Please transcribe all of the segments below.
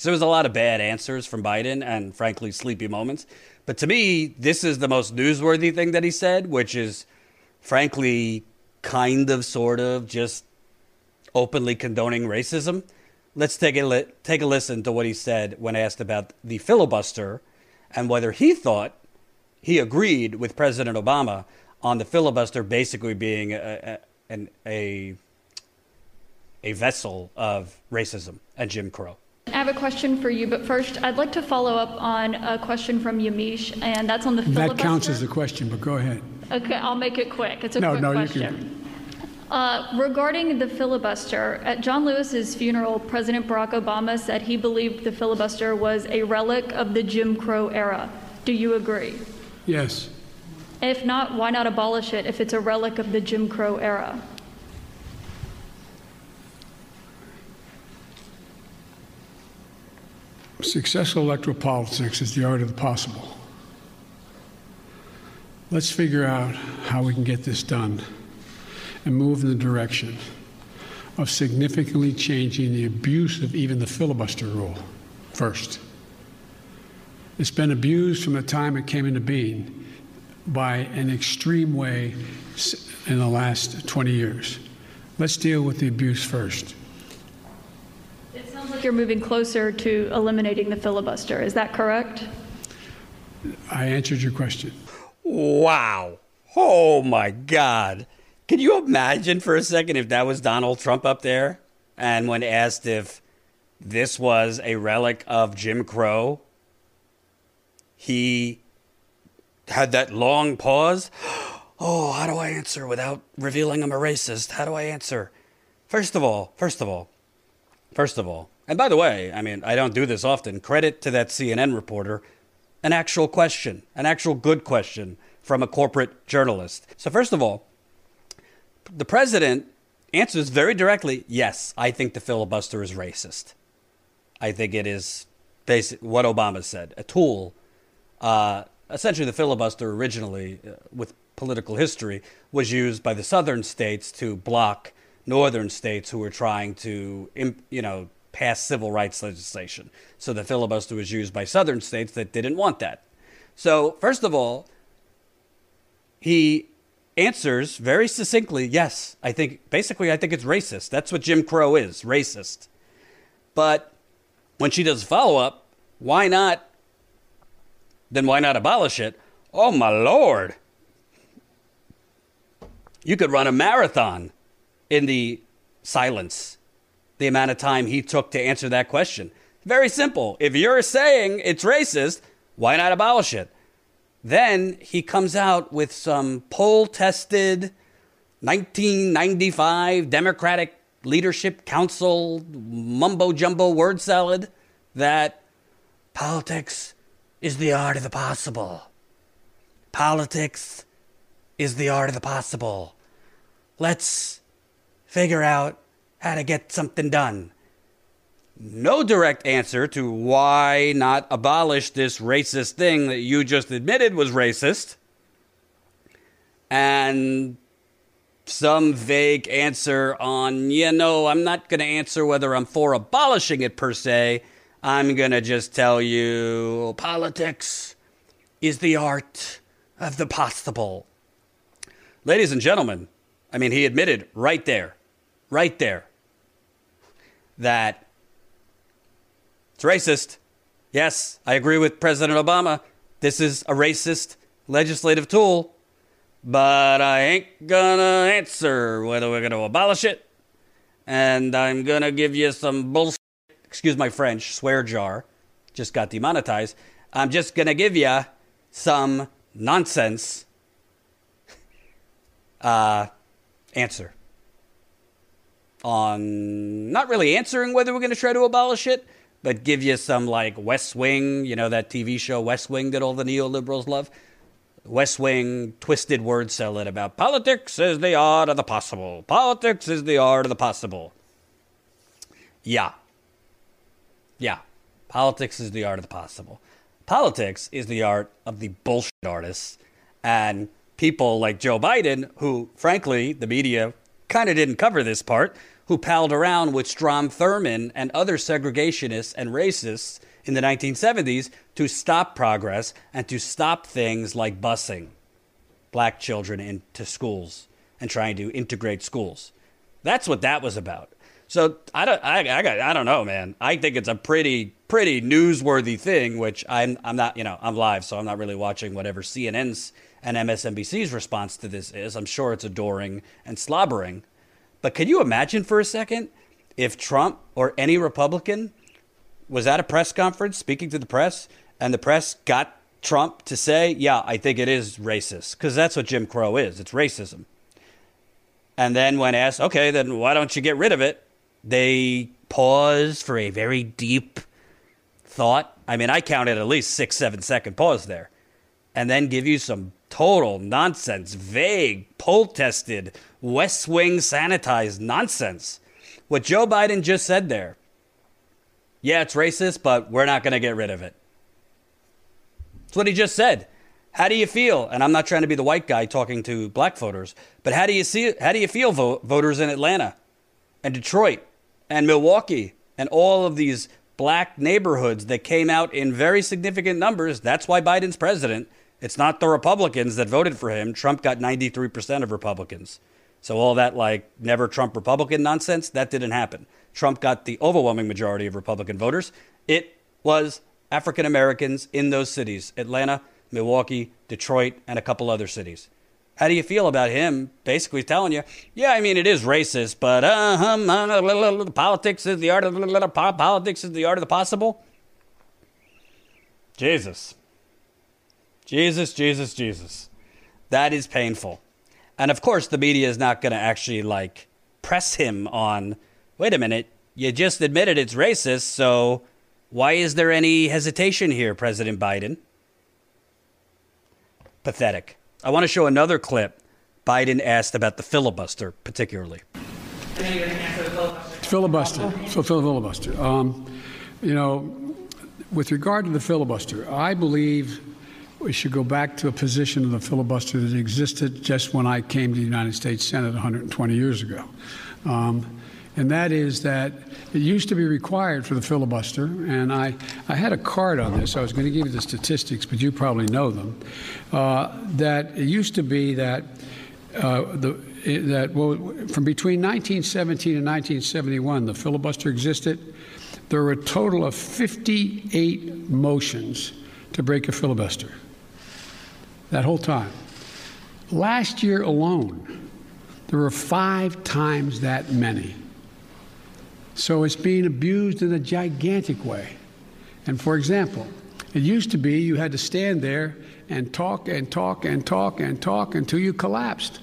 So there was a lot of bad answers from Biden and, frankly, sleepy moments. But to me, this is the most newsworthy thing that he said, which is, frankly, kind of, sort of, just openly condoning racism. Let's take a listen to what he said when asked about the filibuster and whether he thought he agreed with President Obama on the filibuster basically being a vessel of racism and Jim Crow. I have a question for you, but first I'd like to follow up on a question from Yamiche, and that's on the filibuster. That counts as a question, but go ahead. Okay, I'll make it quick. It's a quick question. You can. Regarding the filibuster, at John Lewis's funeral, President Barack Obama said he believed the filibuster was a relic of the Jim Crow era. Do you agree? Yes. If not, why not abolish it if it's a relic of the Jim Crow era? Successful electoral politics is the art of the possible. Let's figure out how we can get this done and move in the direction of significantly changing the abuse of even the filibuster rule first. It's been abused from the time it came into being by an extreme way in the last 20 years. Let's deal with the abuse first. It sounds like you're moving closer to eliminating the filibuster. Is that correct? I answered your question. Wow. Oh, my God. Can you imagine for a second if that was Donald Trump up there? And when asked if this was a relic of Jim Crow, he had that long pause. Oh, how do I answer without revealing I'm a racist? How do I answer? First of all, and by the way, I mean, I don't do this often. Credit to that CNN reporter, an actual question, an actual good question from a corporate journalist. So first of all, the president answers very directly, yes, I think the filibuster is racist. I think it is basic, what Obama said, a tool. Essentially, the filibuster originally, with political history, was used by the southern states to block northern states who were trying to, pass civil rights legislation. So the filibuster was used by southern states that didn't want that. So first of all, he answers very succinctly, yes, I think it's racist. That's what Jim Crow is, racist. But when she does follow-up, why not abolish it? Oh, my Lord. You could run a marathon in the silence, the amount of time he took to answer that question. Very simple. If you're saying it's racist, why not abolish it? Then he comes out with some poll-tested 1995 Democratic Leadership Council mumbo-jumbo word salad that politics is the art of the possible. Politics is the art of the possible. Let's figure out how to get something done. No direct answer to why not abolish this racist thing that you just admitted was racist. And some vague answer on, I'm not going to answer whether I'm for abolishing it per se. I'm going to just tell you politics is the art of the possible. Ladies and gentlemen, I mean, he admitted right there, that it's racist. Yes, I agree with President Obama. This is a racist legislative tool, but I ain't gonna answer whether we're gonna abolish it. And I'm gonna give you some bullshit. Excuse my French, swear jar. Just got demonetized. I'm just gonna give you some nonsense answer on not really answering whether we're gonna try to abolish it, but give you some like West Wing, that TV show West Wing that all the neoliberals love. West Wing twisted word salad about politics is the art of the possible. Politics is the art of the possible. Yeah. Politics is the art of the possible. Politics is the art of the bullshit artists and people like Joe Biden, who, frankly, the media kind of didn't cover this part, who palled around with Strom Thurmond and other segregationists and racists in the 1970s to stop progress and to stop things like busing black children into schools and trying to integrate schools. That's what that was about. So I don't know, man. I think it's a pretty newsworthy thing, which I'm not, you know, I'm live, so I'm not really watching whatever CNN's and MSNBC's response to this is. I'm sure it's adoring and slobbering. But can you imagine for a second if Trump or any Republican was at a press conference speaking to the press and the press got Trump to say, yeah, I think it is racist, because that's what Jim Crow is. It's racism. And then when asked, okay, then why don't you get rid of it? They pause for a very deep thought. I mean, I counted at least 6-7 second pause there, and then give you some total nonsense, vague, poll-tested, West Wing sanitized nonsense. What Joe Biden just said there, yeah, it's racist, but we're not going to get rid of it. That's what he just said. How do you feel? And I'm not trying to be the white guy talking to black voters, but how do you feel, voters in Atlanta and Detroit and Milwaukee and all of these black neighborhoods that came out in very significant numbers? That's why Biden's president. It's not the Republicans that voted for him. Trump got 93% of Republicans. So all that like never Trump Republican nonsense, that didn't happen. Trump got the overwhelming majority of Republican voters. It was African Americans in those cities, Atlanta, Milwaukee, Detroit, and a couple other cities. How do you feel about him basically telling you, yeah, I mean, it is racist, but politics is the art of the possible? Jesus. Jesus, Jesus, Jesus. That is painful. And of course, the media is not going to actually like press him on, wait a minute, you just admitted it's racist, so why is there any hesitation here, President Biden? Pathetic. I want to show another clip. Biden asked about the filibuster, particularly. Filibuster. You know, with regard to the filibuster, I believe we should go back to a position of the filibuster that existed just when I came to the United States Senate 120 years ago. And that is that it used to be required for the filibuster, and I had a card on this. I was going to give you the statistics, but you probably know them, that it used to be that from between 1917 and 1971, the filibuster existed. There were a total of 58 motions to break a filibuster that whole time. Last year alone, there were 5 times that many. So it's being abused in a gigantic way. And for example, it used to be you had to stand there and talk until you collapsed.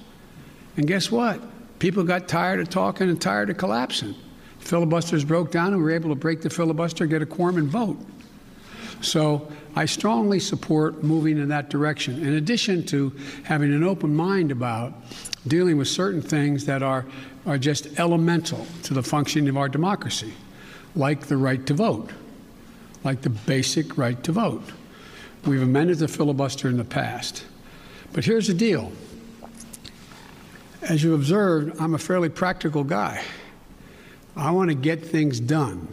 And guess what? People got tired of talking and tired of collapsing. Filibusters broke down and we were able to break the filibuster, get a quorum and vote. So I strongly support moving in that direction, in addition to having an open mind about dealing with certain things that are just elemental to the functioning of our democracy, like the right to vote, like the basic right to vote. We've amended the filibuster in the past. But here's the deal. As you observed, I'm a fairly practical guy. I want to get things done.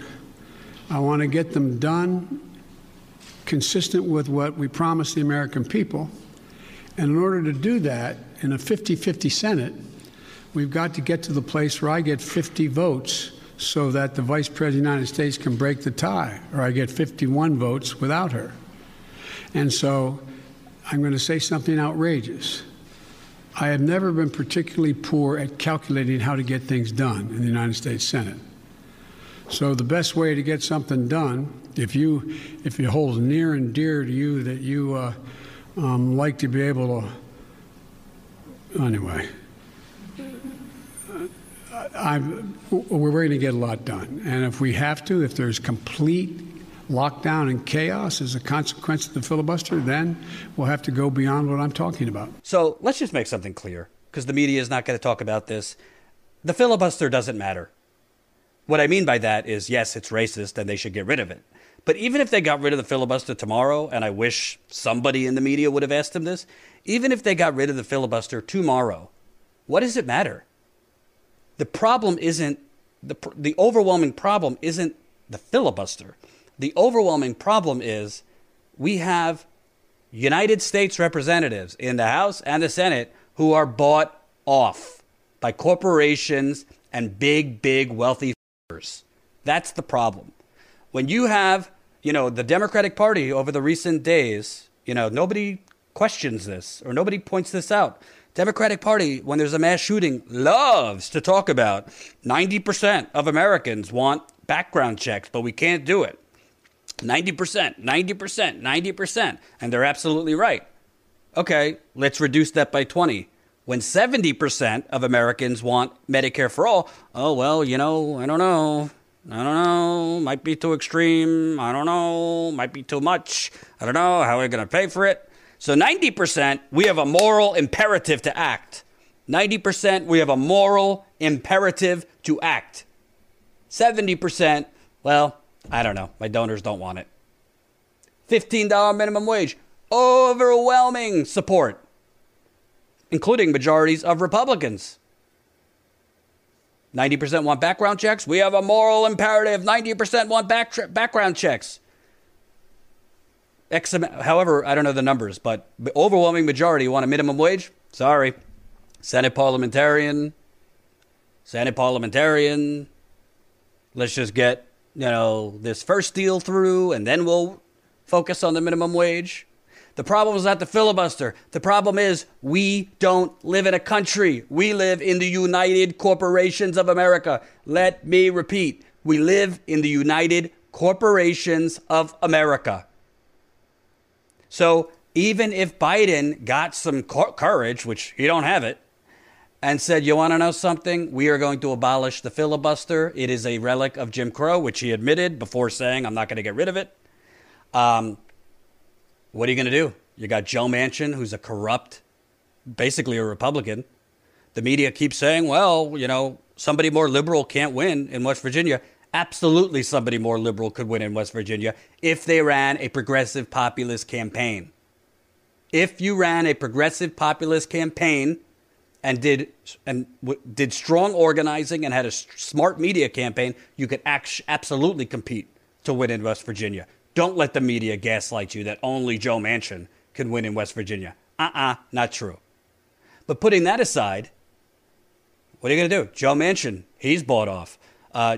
I want to get them done consistent with what we promised the American people. And in order to do that, in a 50-50 Senate, we've got to get to the place where I get 50 votes so that the Vice President of the United States can break the tie, or I get 51 votes without her. And so I'm going to say something outrageous. I have never been particularly poor at calculating how to get things done in the United States Senate. So the best way to get something done, if it holds near and dear to you that you like to be able to, anyway, we're going to get a lot done. And if we have to, if there's complete lockdown and chaos as a consequence of the filibuster, then we'll have to go beyond what I'm talking about. So let's just make something clear, because the media is not going to talk about this. The filibuster doesn't matter. What I mean by that is, yes, it's racist and they should get rid of it. But even if they got rid of the filibuster tomorrow, and I wish somebody in the media would have asked them this, even if they got rid of the filibuster tomorrow, what does it matter? The problem isn't the overwhelming problem isn't the filibuster. The overwhelming problem is we have United States representatives in the House and the Senate who are bought off by corporations and big wealthy f***ers. That's the problem. When you have, you know, the Democratic Party over the recent days, you know, nobody questions this or nobody points this out. Democratic Party, when there's a mass shooting, loves to talk about 90% of Americans want background checks, but we can't do it. 90%. And they're absolutely right. Okay, let's reduce that by 20. When 70% of Americans want Medicare for all, oh, well, you know, I don't know. Might be too extreme. I don't know. Might be too much. I don't know. How are we going to pay for it? So 90%, we have a moral imperative to act. 90%, we have a moral imperative to act. 70%, well, I don't know. My donors don't want it. $15 minimum wage. Overwhelming support, including majorities of Republicans. 90% want background checks. We have a moral imperative. 90% want background checks. However, I don't know the numbers, but overwhelming majority want a minimum wage. Sorry. Senate parliamentarian. Let's just get, you know, this first deal through and then we'll focus on the minimum wage. The problem is not the filibuster. The problem is we don't live in a country. We live in the United Corporations of America. Let me repeat. We live in the United Corporations of America. So even if Biden got some courage, which he don't have it, and said, you want to know something? We are going to abolish the filibuster. It is a relic of Jim Crow, which he admitted before saying, I'm not going to get rid of it. What are you going to do? You got Joe Manchin, who's a corrupt, basically a Republican. The media keeps saying, well, you know, somebody more liberal can't win in West Virginia. Absolutely somebody more liberal could win in West Virginia if they ran a progressive populist campaign. If you ran a progressive populist campaign and did strong organizing and had a smart media campaign, you could absolutely compete to win in West Virginia. Don't let the media gaslight you that only Joe Manchin can win in West Virginia. Not true. But putting that aside, what are you going to do? Joe Manchin, he's bought off.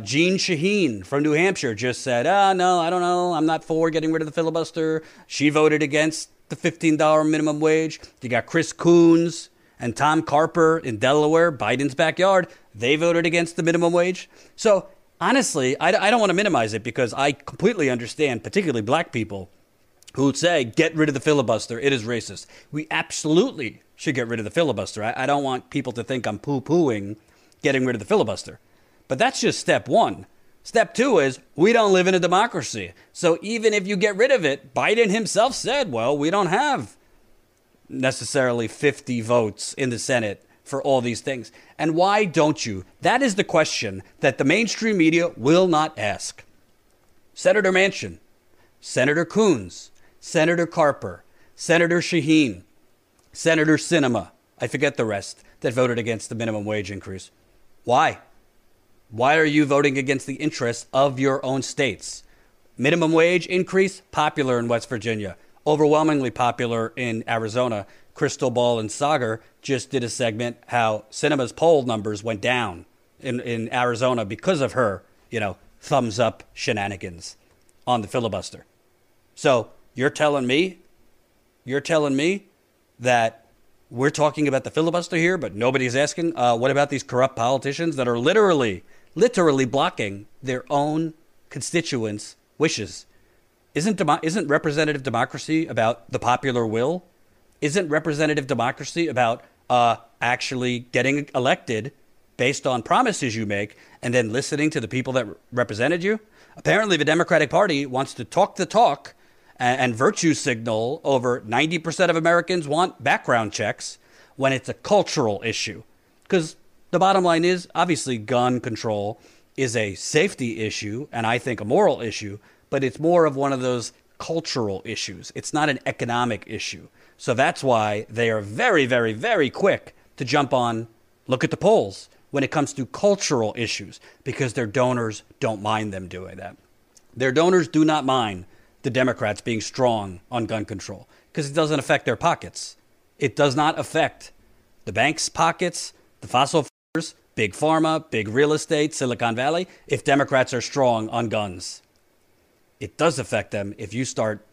Jean Shaheen from New Hampshire just said, no, I don't know. I'm not for getting rid of the filibuster. She voted against the $15 minimum wage. You got Chris Coons and Tom Carper in Delaware, Biden's backyard. They voted against the minimum wage. So honestly, I don't want to minimize it because I completely understand, particularly black people who say, get rid of the filibuster. It is racist. We absolutely should get rid of the filibuster. I don't want people to think I'm poo-pooing getting rid of the filibuster. But that's just step one. Step two is we don't live in a democracy. So even if you get rid of it, Biden himself said, well, we don't have necessarily 50 votes in the Senate for all these things. And why don't you? That is the question that the mainstream media will not ask. Senator Manchin, Senator Coons, Senator Carper, Senator Shaheen, Senator Sinema, I forget the rest, that voted against the minimum wage increase. Why? Why are you voting against the interests of your own states? Minimum wage increase, popular in West Virginia, overwhelmingly popular in Arizona. Crystal Ball and Sagar just did a segment how Sinema's poll numbers went down in Arizona because of her, you know, thumbs up shenanigans on the filibuster. So you're telling me that we're talking about the filibuster here, but nobody's asking, what about these corrupt politicians that are literally blocking their own constituents' wishes? Isn't representative democracy about the popular will? Isn't representative democracy about actually getting elected based on promises you make and then listening to the people that represented you? Apparently, the Democratic Party wants to talk the talk and virtue signal over 90% of Americans want background checks when it's a cultural issue. Because the bottom line is, obviously, gun control is a safety issue and I think a moral issue, but it's more of one of those cultural issues. It's not an economic issue. So that's why they are very quick to jump on, look at the polls. when it comes to cultural issues because their donors don't mind them doing that. Their donors do not mind the Democrats being strong on gun control because it doesn't affect their pockets. It does not affect the banks' pockets, the fossil fuels, big pharma, big real estate, Silicon Valley, if Democrats are strong on guns. It does affect them if you start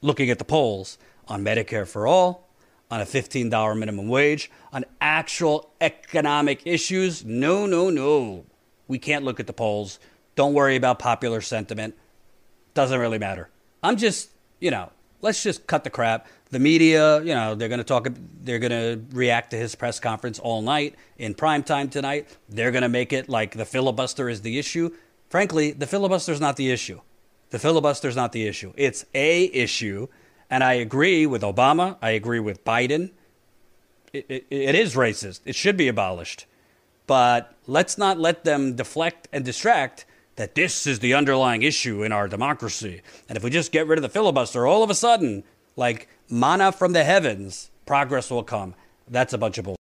looking at the polls on Medicare for all, on a $15 minimum wage, on actual economic issues. No, no, no. We can't look at the polls. Don't worry about popular sentiment. Doesn't really matter. I'm just, let's just cut the crap. The media, they're going to talk, they're going to react to his press conference all night in primetime tonight. They're going to make it like the filibuster is the issue. Frankly, the filibuster is not the issue. The filibuster is not the issue. It's a issue. And I agree with Obama. I agree with Biden. It is racist. It should be abolished. But let's not let them deflect and distract that this is the underlying issue in our democracy. And if we just get rid of the filibuster, all of a sudden, like manna from the heavens, progress will come. That's a bunch of bull.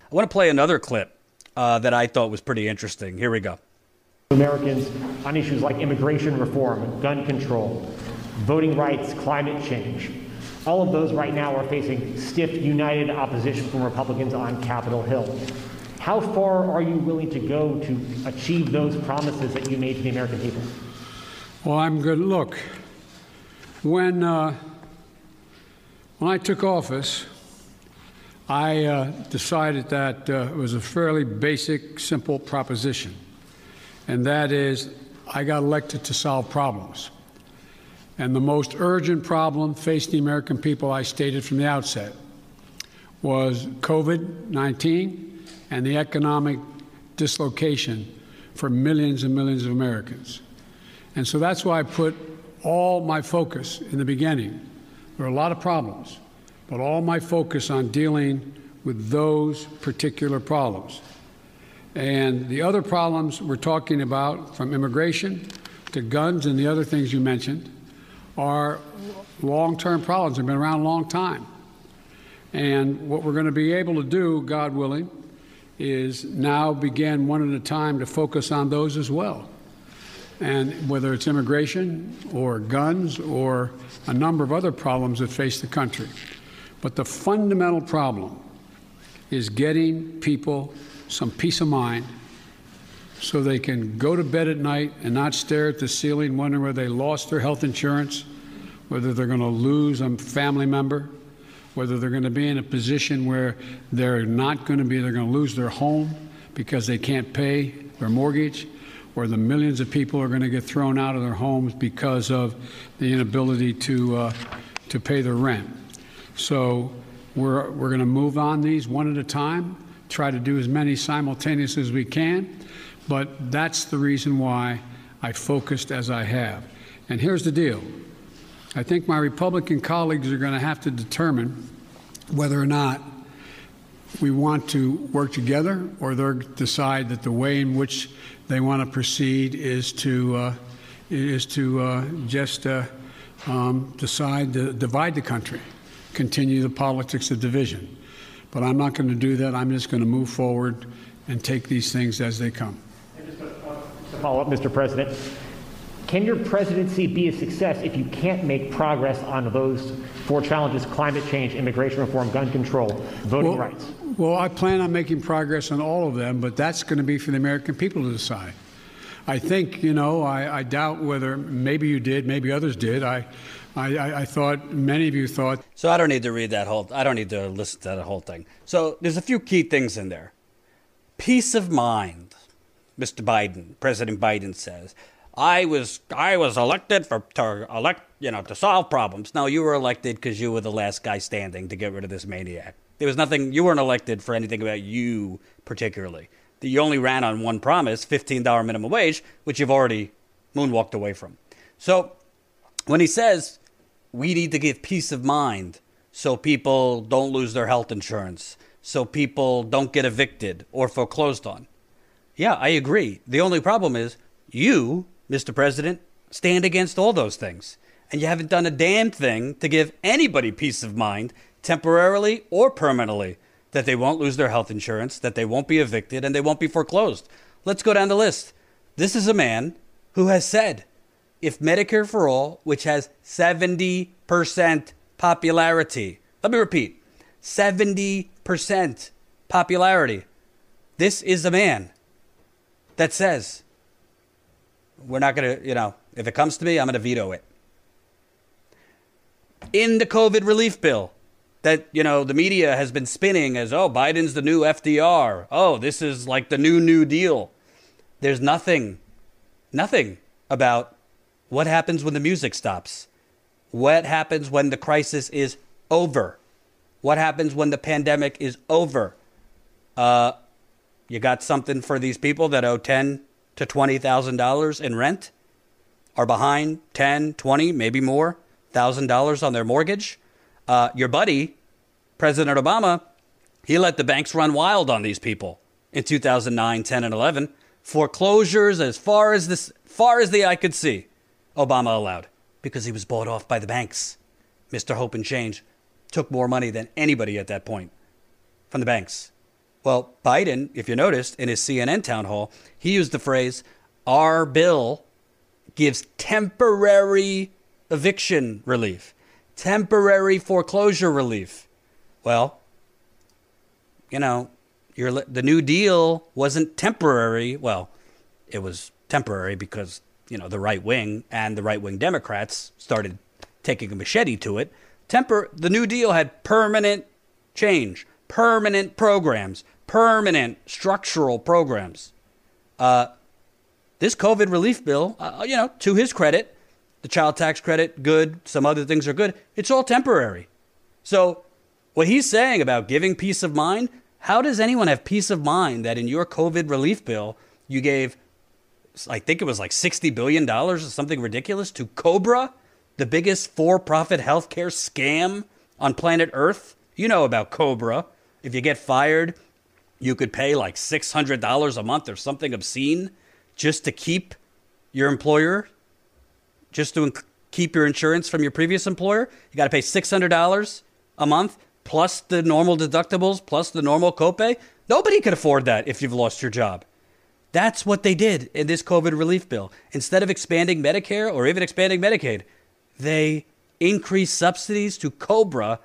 I want to play another clip that I thought was pretty interesting. Here we go. Americans on issues like immigration reform, gun control, voting rights, climate change. All of those right now are facing stiff, united opposition from Republicans on Capitol Hill. How far are you willing to go to achieve those promises that you made to the American people? Well, I'm good. Look, when I took office, I decided that it was a fairly basic, simple proposition, and that is I got elected to solve problems. And the most urgent problem facing the American people, I stated from the outset, was COVID-19, and the economic dislocation for millions and millions of Americans. And so that's why I put all my focus in the beginning. There are a lot of problems, but all my focus on dealing with those particular problems. And the other problems we're talking about, from immigration to guns and the other things you mentioned, are long-term problems. They've been around a long time. And what we're going to be able to do, God willing, is now begin one at a time to focus on those as well. And whether it's immigration or guns or a number of other problems that face the country. But the fundamental problem is getting people some peace of mind so they can go to bed at night and not stare at the ceiling wondering whether they lost their health insurance, whether they're going to lose a family member, whether they're going to be in a position where they're going to lose their home because they can't pay their mortgage, or the millions of people are going to get thrown out of their homes because of the inability to pay their rent. So we're going to move on these one at a time, try to do as many simultaneous as we can, but that's the reason why I focused as I have. And here's the deal. I think my Republican colleagues are going to have to determine whether or not we want to work together, or they'll decide that the way in which they want to proceed is to decide to divide the country, continue the politics of division. But I'm not going to do that. I'm just going to move forward and take these things as they come. And just to follow up, Mr. President. Can your presidency be a success if you can't make progress on those four challenges, climate change, immigration reform, gun control, voting rights? Well, I plan on making progress on all of them, but that's going to be for the American people to decide. I think, I doubt whether maybe you did, maybe others did. I thought many of you thought. So I don't need to read that whole. I don't need to listen to the whole thing. So there's a few key things in there. Peace of mind, Mr. Biden, President Biden says. I was elected to solve problems. No, you were elected because you were the last guy standing to get rid of this maniac. There was nothing. You weren't elected for anything about you particularly. You only ran on one promise, $15 minimum wage, which you've already moonwalked away from. So when he says we need to give peace of mind so people don't lose their health insurance, so people don't get evicted or foreclosed on. Yeah, I agree. The only problem is you, Mr. President, stand against all those things. And you haven't done a damn thing to give anybody peace of mind, temporarily or permanently, that they won't lose their health insurance, that they won't be evicted, and they won't be foreclosed. Let's go down the list. This is a man who has said, if Medicare for All, which has 70% popularity, let me repeat, 70% popularity. This is a man that says, we're not going to, you know, if it comes to me, I'm going to veto it. In the COVID relief bill that, you know, the media has been spinning as, oh, Biden's the new FDR. Oh, this is like the new New Deal. There's nothing about what happens when the music stops. What happens when the crisis is over? What happens when the pandemic is over? You got something for these people that owe $10,000 to $20,000 in rent, are behind $10,000, $20,000, maybe more, $1,000 on their mortgage? Your buddy, President Obama, he let the banks run wild on these people in 2009, 10, and 11. Foreclosures as far as the eye could see, Obama allowed, because he was bought off by the banks. Mr. Hope and Change took more money than anybody at that point from the banks. Well, Biden, if you noticed, in his CNN town hall, he used the phrase, our bill gives temporary eviction relief, temporary foreclosure relief. Well, you know, the New Deal wasn't temporary. Well, it was temporary because, you know, the right wing and the right wing Democrats started taking a machete to it. The New Deal had permanent change, permanent programs, permanent structural programs. This COVID relief bill, you know, to his credit, the child tax credit, good. Some other things are good. It's all temporary. So what he's saying about giving peace of mind, how does anyone have peace of mind that in your COVID relief bill, you gave, I think it was like $60 billion or something ridiculous to Cobra, the biggest for-profit healthcare scam on planet Earth? You know about Cobra. If you get fired, you could pay like $600 a month or something obscene just to keep your employer, just to keep your insurance from your previous employer. You got to pay $600 a month plus the normal deductibles, plus the normal copay. Nobody could afford that if you've lost your job. That's what they did in this COVID relief bill. Instead of expanding Medicare or even expanding Medicaid, they increased subsidies to Cobra,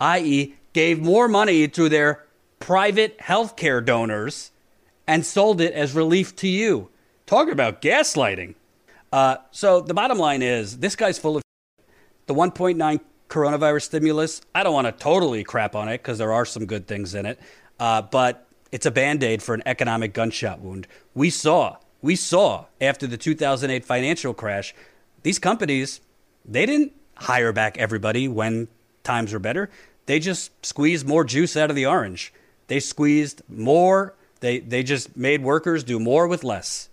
i.e., gave more money to their private healthcare donors and sold it as relief to you. Talk about gaslighting. So the bottom line is this guy's full of shit. The 1.9 coronavirus stimulus, I don't want to totally crap on it because there are some good things in it, but it's a Band-Aid for an economic gunshot wound. We saw after the 2008 financial crash, these companies, they didn't hire back everybody when times were better. They just squeezed more juice out of the orange. They squeezed more. They just made workers do more with less.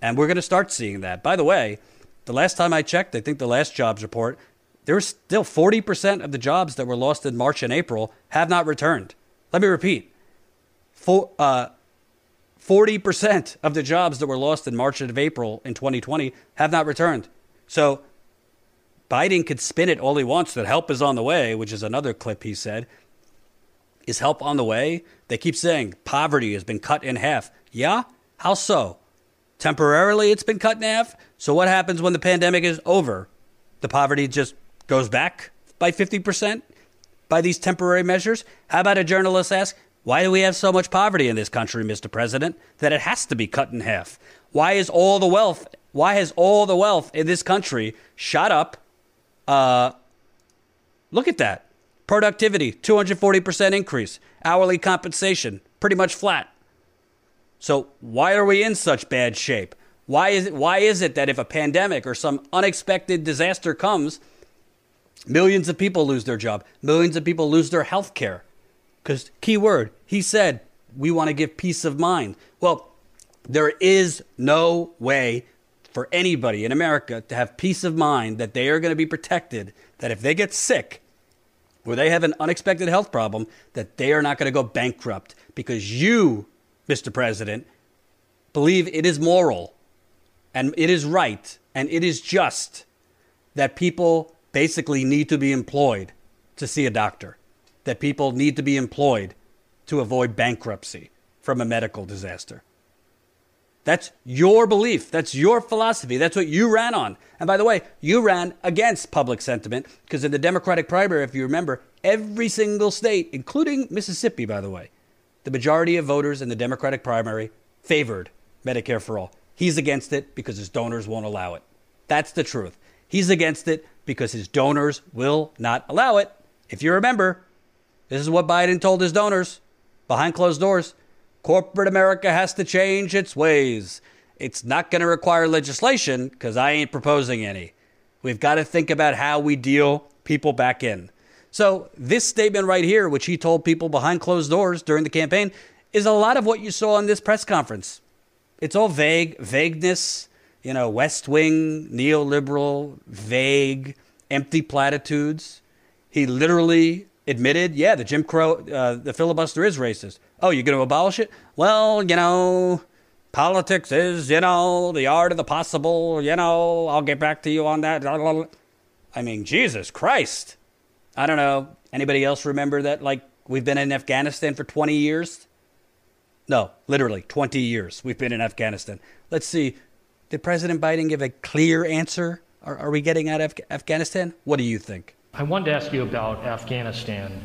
And we're going to start seeing that. By the way, the last time I checked, I think the last jobs report, there's still 40% of the jobs that were lost in March and April have not returned. Let me repeat. 40% of the jobs that were lost in March and April in 2020 have not returned. So Biden could spin it all he wants that help is on the way, which is another clip he said. Is help on the way? They keep saying poverty has been cut in half. Yeah? How so? Temporarily, it's been cut in half. So what happens when the pandemic is over? The poverty just goes back by 50% by these temporary measures? How about a journalist ask, why do we have so much poverty in this country, Mr. President, that it has to be cut in half? Why has all the wealth in this country shot up? Look at that. Productivity, 240% increase. Hourly compensation, pretty much flat. So why are we in such bad shape? Why is it that if a pandemic or some unexpected disaster comes, millions of people lose their job, millions of people lose their health care? Because key word, he said, we want to give peace of mind. Well, there is no way for anybody in America to have peace of mind that they are going to be protected, that if they get sick or they have an unexpected health problem, that they are not going to go bankrupt because you, Mr. President, believe it is moral and it is right and it is just that people basically need to be employed to see a doctor, that people need to be employed to avoid bankruptcy from a medical disaster. That's your belief. That's your philosophy. That's what you ran on. And by the way, you ran against public sentiment because in the Democratic primary, if you remember, every single state, including Mississippi, by the way, the majority of voters in the Democratic primary favored Medicare for All. He's against it because his donors won't allow it. That's the truth. He's against it because his donors will not allow it. If you remember, this is what Biden told his donors behind closed doors. Corporate America has to change its ways. It's not going to require legislation because I ain't proposing any. We've got to think about how we deal people back in. So this statement right here, which he told people behind closed doors during the campaign, is a lot of what you saw in this press conference. It's all vague, vagueness, you know, West Wing, neoliberal, vague, empty platitudes. He literally admitted, yeah, the Jim Crow, the filibuster is racist. Oh, you're going to abolish it? Well, you know, politics is, you know, the art of the possible. You know, I'll get back to you on that. I mean, Jesus Christ. I don't know. Anybody else remember that, like, we've been in Afghanistan for 20 years? No, literally 20 years we've been in Afghanistan. Let's see. Did President Biden give a clear answer? Are we getting out of Afghanistan? What do you think? I wanted to ask you about Afghanistan.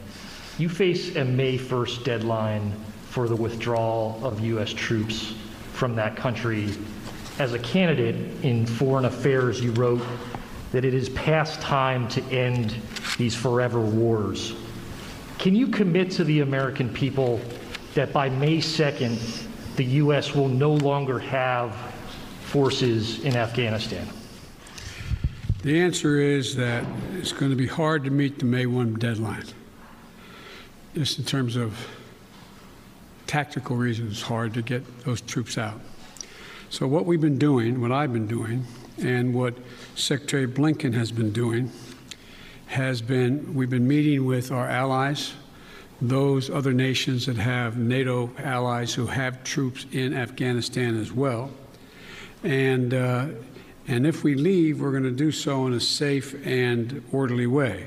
You face a May 1st deadline for the withdrawal of U.S. troops from that country. As a candidate in foreign affairs, you wrote that it is past time to end these forever wars. Can you commit to the American people that by May 2nd, the U.S. will no longer have forces in Afghanistan? The answer is that it's going to be hard to meet the May 1 deadline. Just in terms of tactical reasons, it's hard to get those troops out. So what we've been doing, what I've been doing, and what Secretary Blinken has been doing, has been we've been meeting with our allies, those other nations that have NATO allies who have troops in Afghanistan as well. And if we leave, we're going to do so in a safe and orderly way.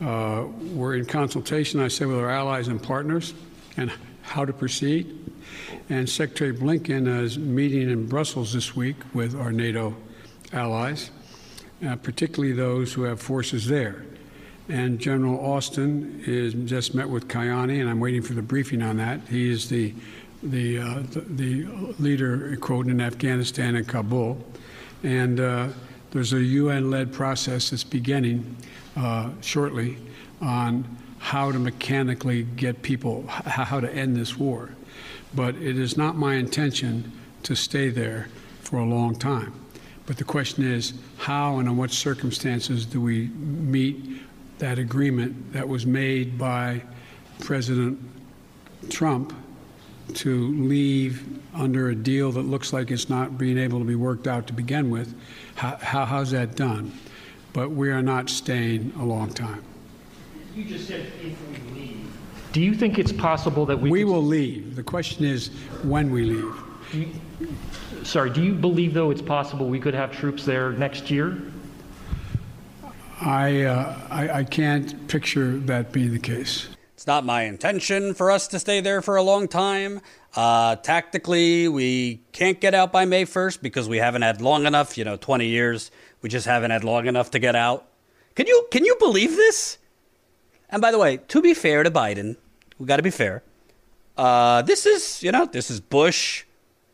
We're in consultation, I said, with our allies and partners and how to proceed. And Secretary Blinken is meeting in Brussels this week with our NATO allies, particularly those who have forces there. And General Austin is just met with Kayani, and I'm waiting for the briefing on that. He is the leader, quote, in Afghanistan and Kabul. And there's a UN-led process that's beginning shortly on how to mechanically get people, how to end this war. But it is not my intention to stay there for a long time. But the question is, how and in what circumstances do we meet that agreement that was made by President Trump to leave under a deal that looks like it's not being able to be worked out to begin with? How's that done? But we are not staying a long time. You just said if we leave. Do you think it's possible that we will leave? The question is when we leave. Do you believe, though, it's possible we could have troops there next year? I can't picture that being the case. It's not my intention for us to stay there for a long time. Tactically, we can't get out by May 1st because we haven't had long enough, 20 years. We just haven't had long enough to get out. Can you believe this? And by the way, to be fair to Biden, we got to be fair. This is Bush.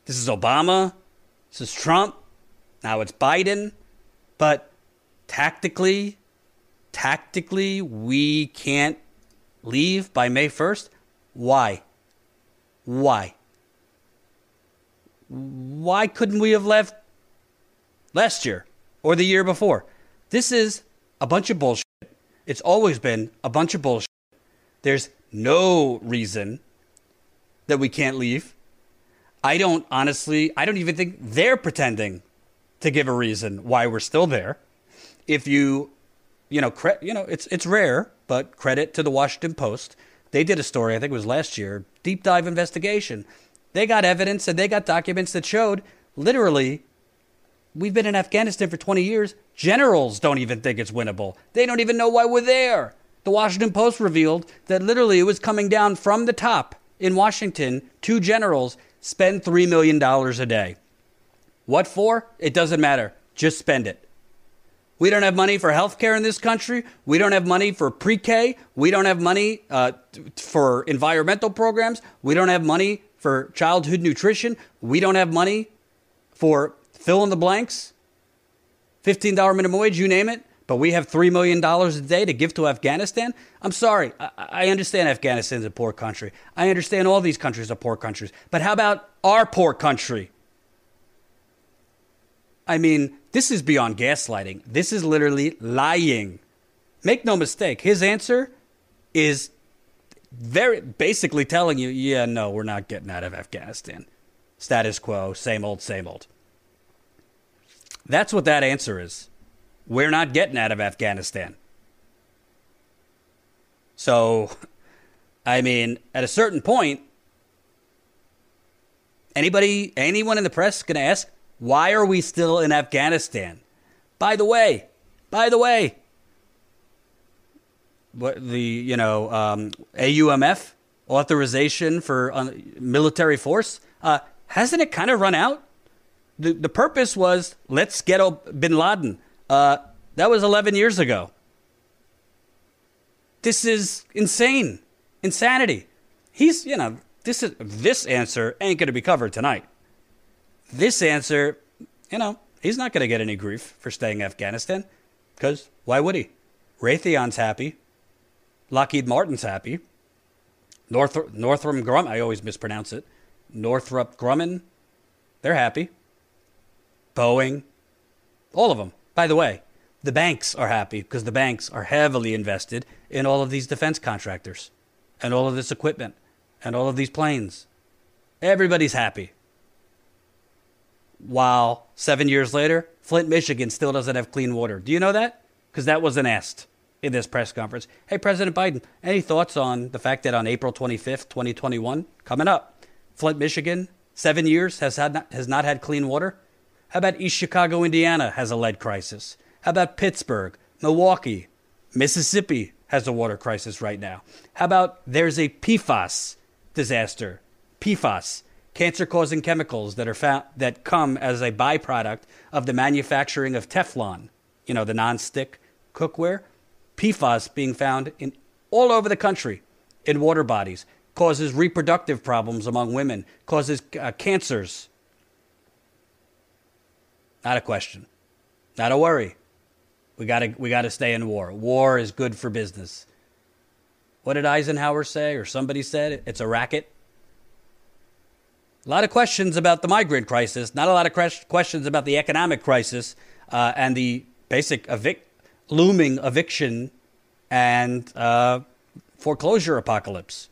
This is Obama. This is Trump. Now it's Biden. But tactically, we can't leave by May 1st. Why? Why couldn't we have left last year or the year before? This is a bunch of bullshit. It's always been a bunch of bullshit. There's no reason that we can't leave. I don't even think they're pretending to give a reason why we're still there. If it's rare, but credit to the Washington Post. They did a story, I think it was last year, deep dive investigation. They got evidence and they got documents that showed literally we've been in Afghanistan for 20 years. Generals don't even think it's winnable. They don't even know why we're there. The Washington Post revealed that literally it was coming down from the top in Washington to generals, spend $3 million a day. What for? It doesn't matter. Just spend it. We don't have money for health care in this country. We don't have money for pre-K. We don't have money for environmental programs. We don't have money for childhood nutrition. We don't have money for fill in the blanks, $15 minimum wage, you name it. But we have $3 million a day to give to Afghanistan? I'm sorry. I understand Afghanistan's a poor country. I understand all these countries are poor countries. But how about our poor country? I mean, this is beyond gaslighting. This is literally lying. Make no mistake. His answer is very basically telling you, yeah, no, we're not getting out of Afghanistan. Status quo, same old, same old. That's what that answer is. We're not getting out of Afghanistan. So, I mean, at a certain point, anyone in the press is going to ask, why are we still in Afghanistan? By the way, what the, AUMF, authorization for military force, hasn't it kind of run out? The purpose was, let's get bin Laden. That was 11 years ago. This is insane. Insanity. He's, this answer ain't going to be covered tonight. This answer, he's not going to get any grief for staying in Afghanistan, because why would he? Raytheon's happy. Lockheed Martin's happy. Northrop Grumman, I always mispronounce it. Northrop Grumman, they're happy. Boeing, all of them. By the way, the banks are happy because the banks are heavily invested in all of these defense contractors and all of this equipment and all of these planes. Everybody's happy. While 7 years later, Flint, Michigan still doesn't have clean water. Do you know that? Because that wasn't asked in this press conference. Hey, President Biden, any thoughts on the fact that on April 25th, 2021, coming up, Flint, Michigan, 7 years has not had clean water? How about East Chicago, Indiana has a lead crisis? How about Pittsburgh, Milwaukee, Mississippi has a water crisis right now? How about there's a PFAS disaster? PFAS, cancer-causing chemicals that are that come as a byproduct of the manufacturing of Teflon, the non-stick cookware. PFAS being found in all over the country in water bodies, causes reproductive problems among women, causes cancers. Not a question. Not a worry. We gotta stay in war. War is good for business. What did Eisenhower say, or somebody said? It's a racket. A lot of questions about the migrant crisis. Not a lot of questions about the economic crisis and the basic looming eviction and foreclosure apocalypse.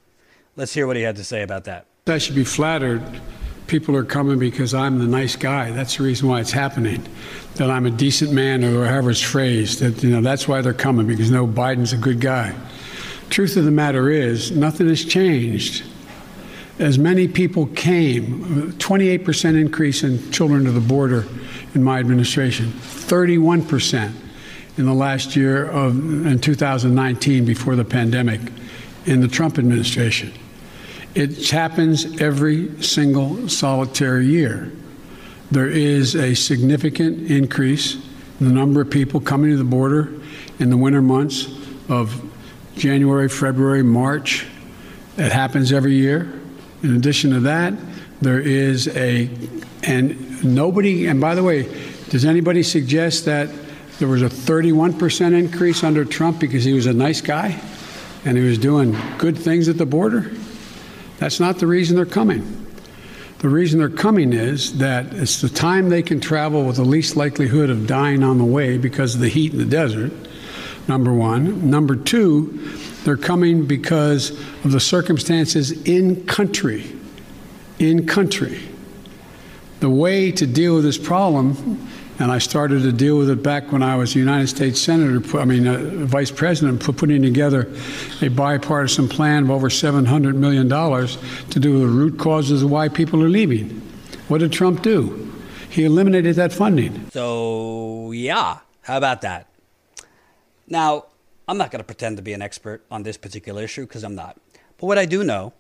Let's hear what he had to say about that. I should be flattered. People are coming because I'm the nice guy. That's the reason why it's happening, that I'm a decent man, or however it's phrased. That, that's why they're coming, because no, Biden's a good guy. Truth of the matter is, nothing has changed. As many people came, 28% increase in children to the border in my administration, 31% in the last year in 2019 before the pandemic in the Trump administration. It happens every single solitary year. There is a significant increase in the number of people coming to the border in the winter months of January, February, March. It happens every year. In addition to that, there is and by the way, does anybody suggest that there was a 31% increase under Trump because he was a nice guy and he was doing good things at the border? That's not the reason they're coming. The reason they're coming is that it's the time they can travel with the least likelihood of dying on the way because of the heat in the desert, number one. Number two, they're coming because of the circumstances in country. In country. The way to deal with this problem, and I started to deal with it back when I was United States Senator, Vice President, for putting together a bipartisan plan of over $700 million to do with the root causes of why people are leaving. What did Trump do? He eliminated that funding. So, yeah, how about that? Now, I'm not going to pretend to be an expert on this particular issue because I'm not. But what I do know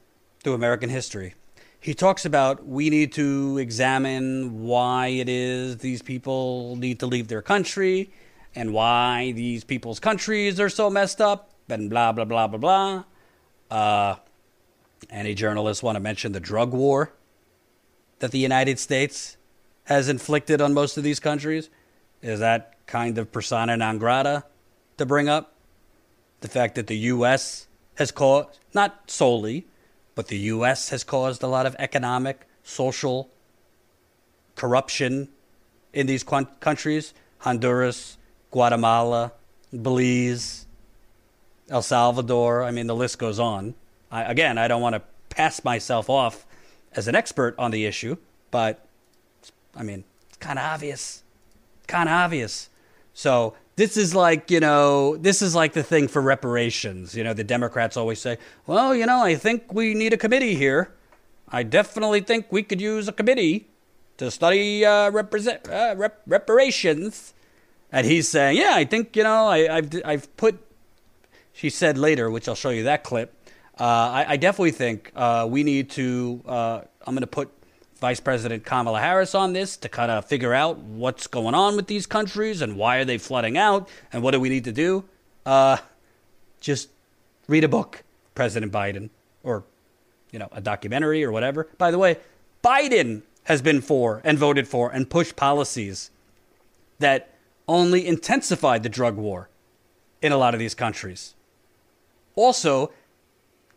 through American history, he talks about we need to examine why it is these people need to leave their country and why these people's countries are so messed up and blah, blah, blah, blah, blah. Any journalists want to mention the drug war that the United States has inflicted on most of these countries? Is that kind of persona non grata to bring up? The fact that the U.S. has caused, not solely, but the U.S. has caused a lot of economic, social corruption in these countries. Honduras, Guatemala, Belize, El Salvador. I mean, the list goes on. Again, I don't want to pass myself off as an expert on the issue, but, I mean, it's kind of obvious. Kind of obvious. So this is like, you know, this is like the thing for reparations. You know, the Democrats always say, well, you know, I think we need a committee here. I definitely think we could use a committee to study reparations. And he's saying, yeah, I think, you know, I've put, she said later, which I'll show you that clip. I definitely think we need to, I'm going to put Vice President Kamala Harris on this to kind of figure out what's going on with these countries and why are they flooding out and what do we need to do? Just read a book, President Biden, or, you know, a documentary or whatever. By the way, Biden has been for and voted for and pushed policies that only intensified the drug war in a lot of these countries. Also,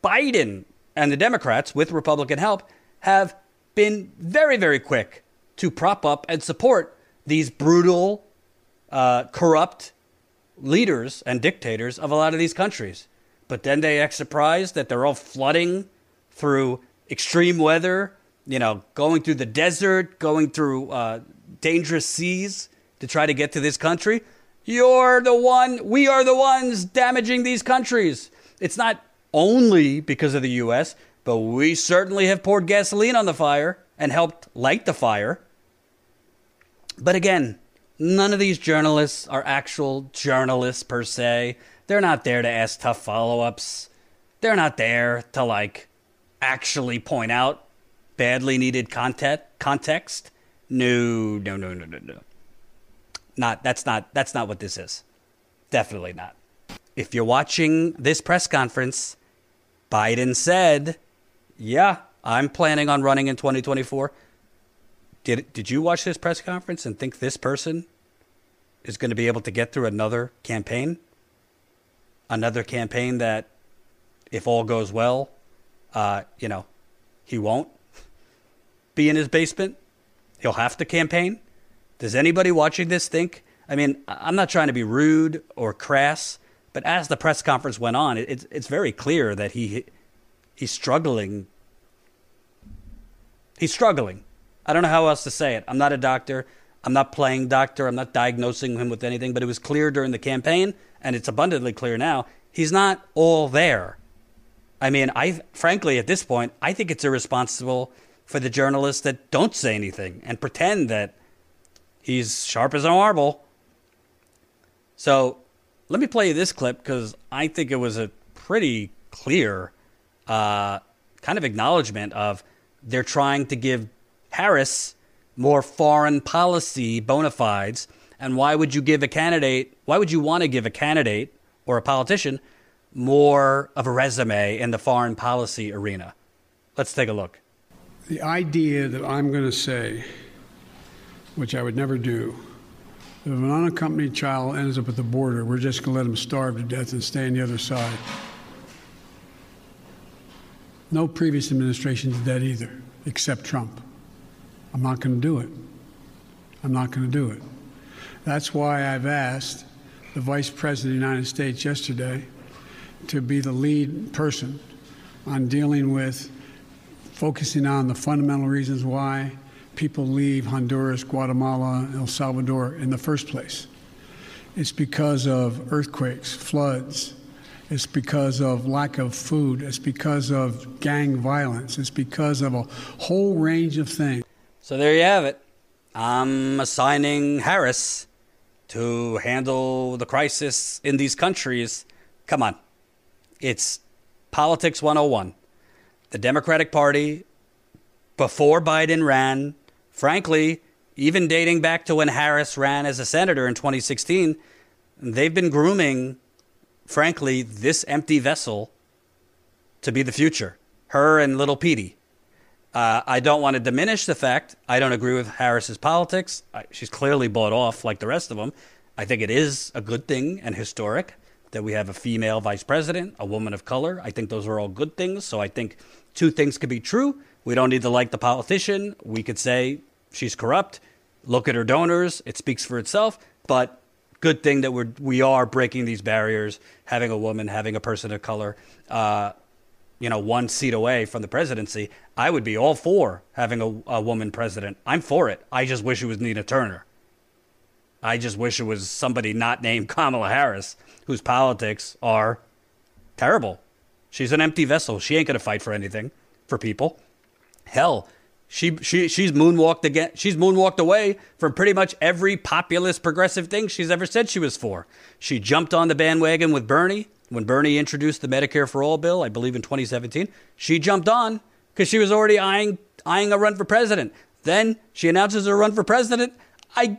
Biden and the Democrats, with Republican help, have been very, very quick to prop up and support these brutal, corrupt leaders and dictators of a lot of these countries. But then they act surprised that they're all flooding through extreme weather, you know, going through the desert, going through dangerous seas to try to get to this country. You're the one, we are the ones damaging these countries. It's not only because of the U.S., but we certainly have poured gasoline on the fire and helped light the fire. But again, none of these journalists are actual journalists per se. They're not there to ask tough follow-ups. They're not there to, like, actually point out badly needed context. No. That's not what this is. Definitely not. If you're watching this press conference, Biden said, yeah, I'm planning on running in 2024. Did you watch this press conference and think this person is going to be able to get through another campaign? Another campaign that, if all goes well, you know, he won't be in his basement. He'll have to campaign. Does anybody watching this think? I mean, I'm not trying to be rude or crass, but as the press conference went on, it's very clear that he's struggling. He's struggling. I don't know how else to say it. I'm not a doctor. I'm not playing doctor. I'm not diagnosing him with anything. But it was clear during the campaign, and it's abundantly clear now, he's not all there. I mean, I frankly, at this point, I think it's irresponsible for the journalists that don't say anything and pretend that he's sharp as a marble. So let me play you this clip because I think it was a pretty clear kind of acknowledgement of they're trying to give Harris more foreign policy bona fides. And why would you give a candidate, why would you want to give a candidate or a politician more of a resume in the foreign policy arena? Let's take a look. The idea that I'm going to say, which I would never do, if an unaccompanied child ends up at the border, we're just going to let him starve to death and stay on the other side. No previous administration did that either, except Trump. I'm not going to do it. I'm not going to do it. That's why I've asked the Vice President of the United States yesterday to be the lead person on dealing with focusing on the fundamental reasons why people leave Honduras, Guatemala, El Salvador in the first place. It's because of earthquakes, floods. It's because of lack of food. It's because of gang violence. It's because of a whole range of things. So there you have it. I'm assigning Harris to handle the crisis in these countries Come on. It's politics 101. The Democratic Party, before Biden ran, frankly, even dating back to when Harris ran as a senator in 2016, they've been grooming, frankly, this empty vessel to be the future. Her and little Petey. I don't want to diminish the fact I don't agree with Harris's politics. She's clearly bought off like the rest of them. I think it is a good thing and historic that we have a female vice president, a woman of color. I think those are all good things. So I think two things could be true. We don't need to like the politician. We could say she's corrupt. Look at her donors. It speaks for itself. But good thing that we are breaking these barriers, having a woman, having a person of color, one seat away from the presidency. I would be all for having a woman president. I'm for it. I just wish it was Nina Turner. I just wish it was somebody not named Kamala Harris, whose politics are terrible. She's an empty vessel. She ain't going to fight for anything for people. Hell, she's moonwalked away from pretty much every populist progressive thing she's ever said she was for. She jumped on the bandwagon with Bernie. When Bernie introduced the Medicare for All bill, I believe in 2017, she jumped on because she was already eyeing a run for president. Then she announces her run for president. I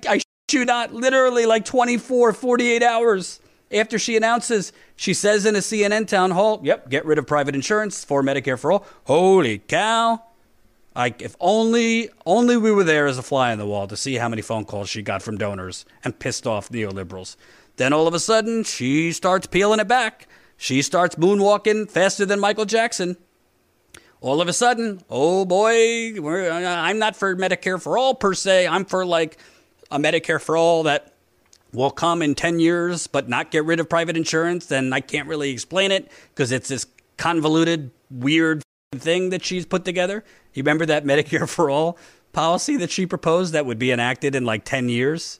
you not, literally like 48 hours after she announces, she says in a CNN town hall, yep, get rid of private insurance for Medicare for all. Holy cow. If only we were there as a fly on the wall to see how many phone calls she got from donors and pissed off neoliberals. Then all of a sudden, she starts peeling it back. She starts moonwalking faster than Michael Jackson. All of a sudden, oh boy, I'm not for Medicare for all per se. I'm for like a Medicare for all that will come in 10 years, but not get rid of private insurance. And I can't really explain it because it's this convoluted, weird thing that she's put together. You remember that Medicare for all policy that she proposed that would be enacted in like 10 years?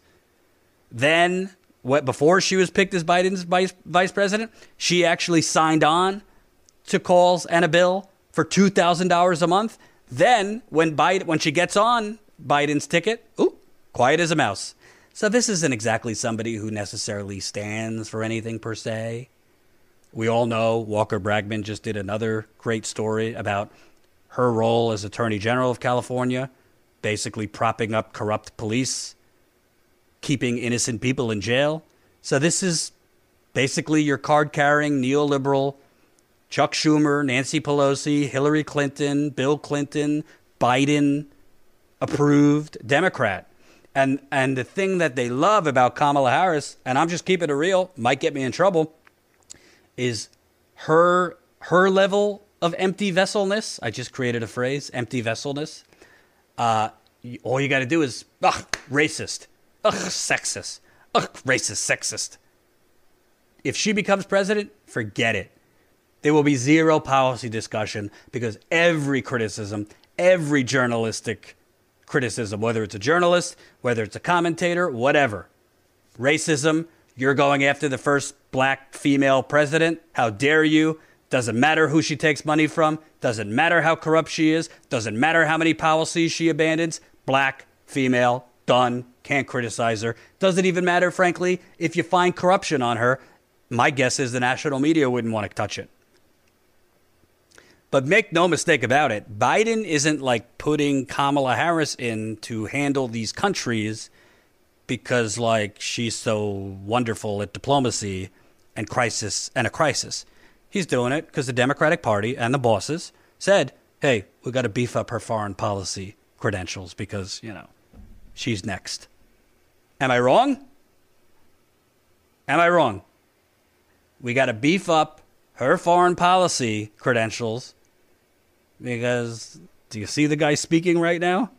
Then, before she was picked as Biden's vice president, she actually signed on to calls and a bill for $2,000 a month. Then when she gets on Biden's ticket, ooh, quiet as a mouse. So this isn't exactly somebody who necessarily stands for anything per se. We all know Walker Bragman just did another great story about her role as Attorney General of California, basically propping up corrupt police, keeping innocent people in jail. So this is basically your card-carrying neoliberal Chuck Schumer, Nancy Pelosi, Hillary Clinton, Bill Clinton, Biden-approved Democrat. And the thing that they love about Kamala Harris, and I'm just keeping it real, might get me in trouble, is her level of empty vesselness. I just created a phrase, empty vesselness. All you got to do is, racist. Ugh, sexist. Ugh, racist, sexist. If she becomes president, forget it. There will be zero policy discussion because every criticism, every journalistic criticism, whether it's a journalist, whether it's a commentator, whatever. Racism, you're going after the first black female president. How dare you? Doesn't matter who she takes money from. Doesn't matter how corrupt she is. Doesn't matter how many policies she abandons. Black female, done. Can't criticize her. Doesn't even matter, frankly, if you find corruption on her. My guess is the national media wouldn't want to touch it. But make no mistake about it, Biden isn't like putting Kamala Harris in to handle these countries because like she's so wonderful at diplomacy and a crisis. He's doing it because the Democratic Party and the bosses said, hey, we got to beef up her foreign policy credentials because, she's next. Am I wrong? Am I wrong? We got to beef up her foreign policy credentials because do you see the guy speaking right now?